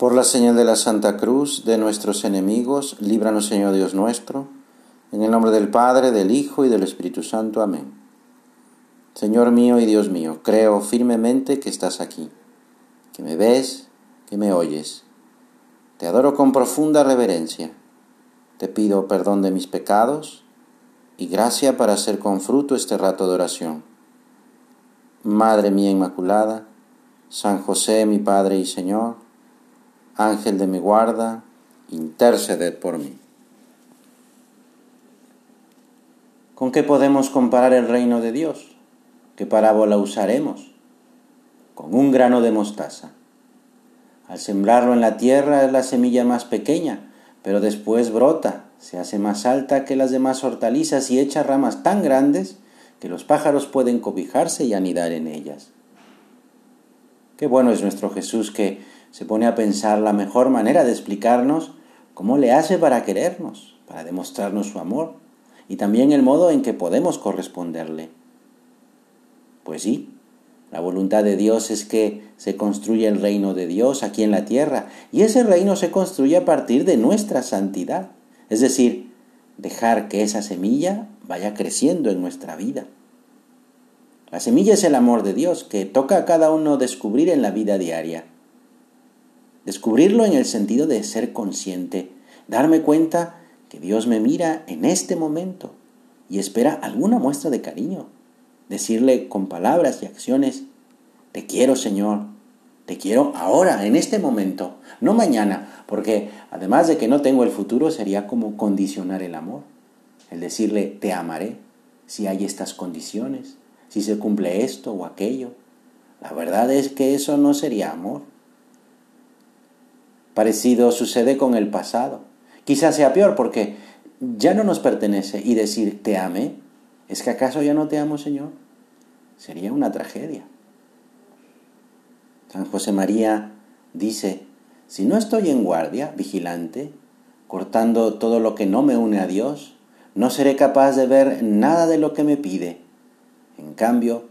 Por la señal de la Santa Cruz de nuestros enemigos, líbranos, Señor Dios nuestro, en el nombre del Padre, del Hijo y del Espíritu Santo. Amén. Señor mío y Dios mío, creo firmemente que estás aquí, que me ves, que me oyes. Te adoro con profunda reverencia. Te pido perdón de mis pecados y gracia para hacer con fruto este rato de oración. Madre mía Inmaculada, San José, mi Padre y Señor, Ángel de mi guarda, interceded por mí. ¿Con qué podemos comparar el reino de Dios? ¿Qué parábola usaremos? Con un grano de mostaza. Al sembrarlo en la tierra es la semilla más pequeña, pero después brota, se hace más alta que las demás hortalizas y echa ramas tan grandes que los pájaros pueden cobijarse y anidar en ellas. Qué bueno es nuestro Jesús que se pone a pensar la mejor manera de explicarnos cómo le hace para querernos, para demostrarnos su amor y también el modo en que podemos corresponderle. Pues sí, la voluntad de Dios es que se construya el reino de Dios aquí en la tierra y ese reino se construye a partir de nuestra santidad, es decir, dejar que esa semilla vaya creciendo en nuestra vida. La semilla es el amor de Dios que toca a cada uno descubrir en la vida diaria. Descubrirlo en el sentido de ser consciente, darme cuenta que Dios me mira en este momento y espera alguna muestra de cariño. Decirle con palabras y acciones, te quiero Señor, te quiero ahora, en este momento, no mañana, porque además de que no tengo el futuro sería como condicionar el amor. El decirle te amaré si hay estas condiciones, si se cumple esto o aquello. La verdad es que eso no sería amor. Parecido sucede con el pasado. Quizás sea peor porque ya no nos pertenece y decir te amé, ¿es que acaso ya no te amo, Señor? Sería una tragedia. San José María dice, si no estoy en guardia, vigilante, cortando todo lo que no me une a Dios, no seré capaz de ver nada de lo que me pide. En cambio,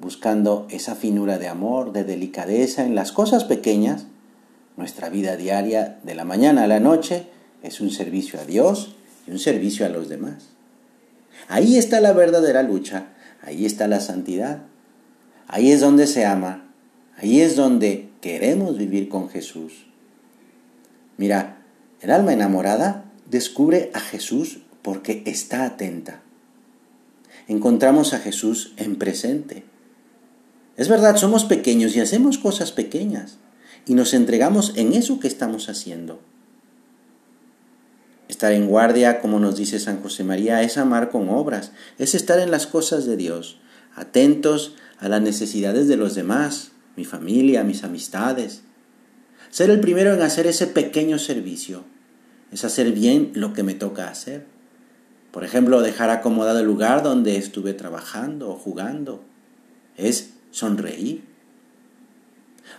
buscando esa finura de amor, de delicadeza en las cosas pequeñas, nuestra vida diaria de la mañana a la noche es un servicio a Dios y un servicio a los demás. Ahí está la verdadera lucha, ahí está la santidad, ahí es donde se ama, ahí es donde queremos vivir con Jesús. Mira, el alma enamorada descubre a Jesús porque está atenta. Encontramos a Jesús en presente. Es verdad, somos pequeños y hacemos cosas pequeñas. Y nos entregamos en eso que estamos haciendo. Estar en guardia, como nos dice San José María, es amar con obras, es estar en las cosas de Dios, atentos a las necesidades de los demás, mi familia, mis amistades. Ser el primero en hacer ese pequeño servicio, es hacer bien lo que me toca hacer. Por ejemplo, dejar acomodado el lugar donde estuve trabajando o jugando, es sonreír.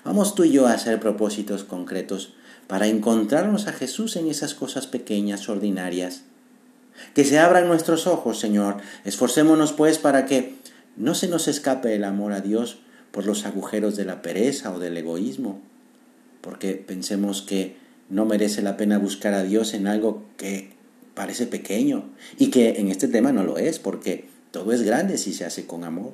Vamos tú y yo a hacer propósitos concretos para encontrarnos a Jesús en esas cosas pequeñas, ordinarias. Que se abran nuestros ojos, Señor. Esforcémonos, pues, para que no se nos escape el amor a Dios por los agujeros de la pereza o del egoísmo. Porque pensemos que no merece la pena buscar a Dios en algo que parece pequeño y que en este tema no lo es, porque todo es grande si se hace con amor.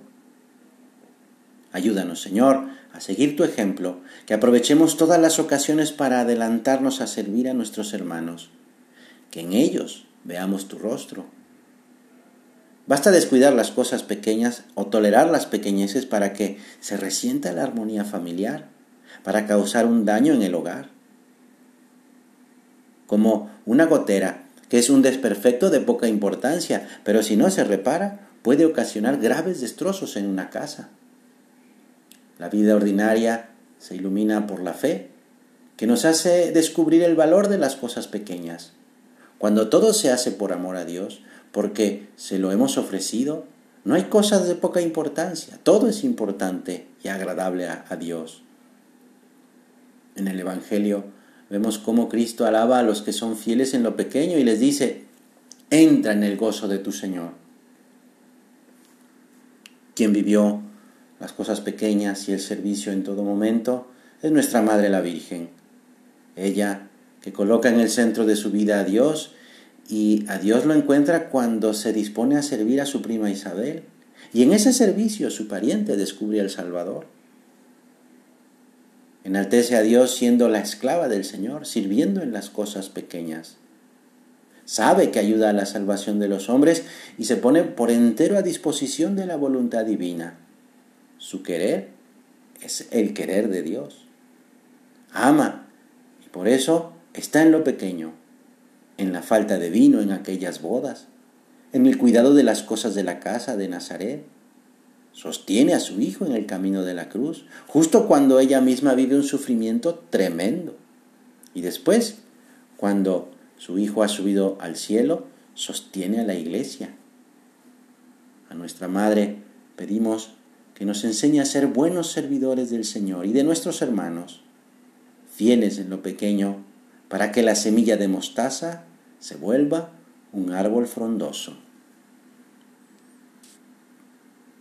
Ayúdanos, Señor, a seguir tu ejemplo, que aprovechemos todas las ocasiones para adelantarnos a servir a nuestros hermanos, que en ellos veamos tu rostro. Basta descuidar las cosas pequeñas o tolerar las pequeñeces para que se resienta la armonía familiar, para causar un daño en el hogar. Como una gotera, que es un desperfecto de poca importancia, pero si no se repara, puede ocasionar graves destrozos en una casa. La vida ordinaria se ilumina por la fe, que nos hace descubrir el valor de las cosas pequeñas. Cuando todo se hace por amor a Dios, porque se lo hemos ofrecido, no hay cosas de poca importancia. Todo es importante y agradable a Dios. En el Evangelio vemos cómo Cristo alaba a los que son fieles en lo pequeño y les dice, entra en el gozo de tu Señor. Quien vivió las cosas pequeñas y el servicio en todo momento es nuestra Madre la Virgen. Ella que coloca en el centro de su vida a Dios, y a Dios lo encuentra cuando se dispone a servir a su prima Isabel, y en ese servicio su pariente descubre al Salvador. Enaltece a Dios siendo la esclava del Señor, sirviendo en las cosas pequeñas. Sabe que ayuda a la salvación de los hombres y se pone por entero a disposición de la voluntad divina. Su querer es el querer de Dios. Ama, y por eso está en lo pequeño, en la falta de vino en aquellas bodas, en el cuidado de las cosas de la casa de Nazaret. Sostiene a su hijo en el camino de la cruz, justo cuando ella misma vive un sufrimiento tremendo. Y después, cuando su hijo ha subido al cielo, sostiene a la iglesia. A nuestra Madre pedimos que nos enseñe a ser buenos servidores del Señor y de nuestros hermanos, fieles en lo pequeño, para que la semilla de mostaza se vuelva un árbol frondoso.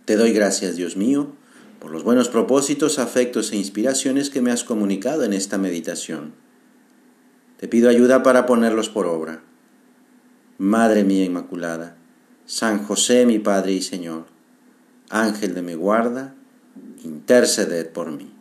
Te doy gracias, Dios mío, por los buenos propósitos, afectos e inspiraciones que me has comunicado en esta meditación. Te pido ayuda para ponerlos por obra. Madre mía Inmaculada, San José mi Padre y Señor, Ángel de mi guarda, interceded por mí.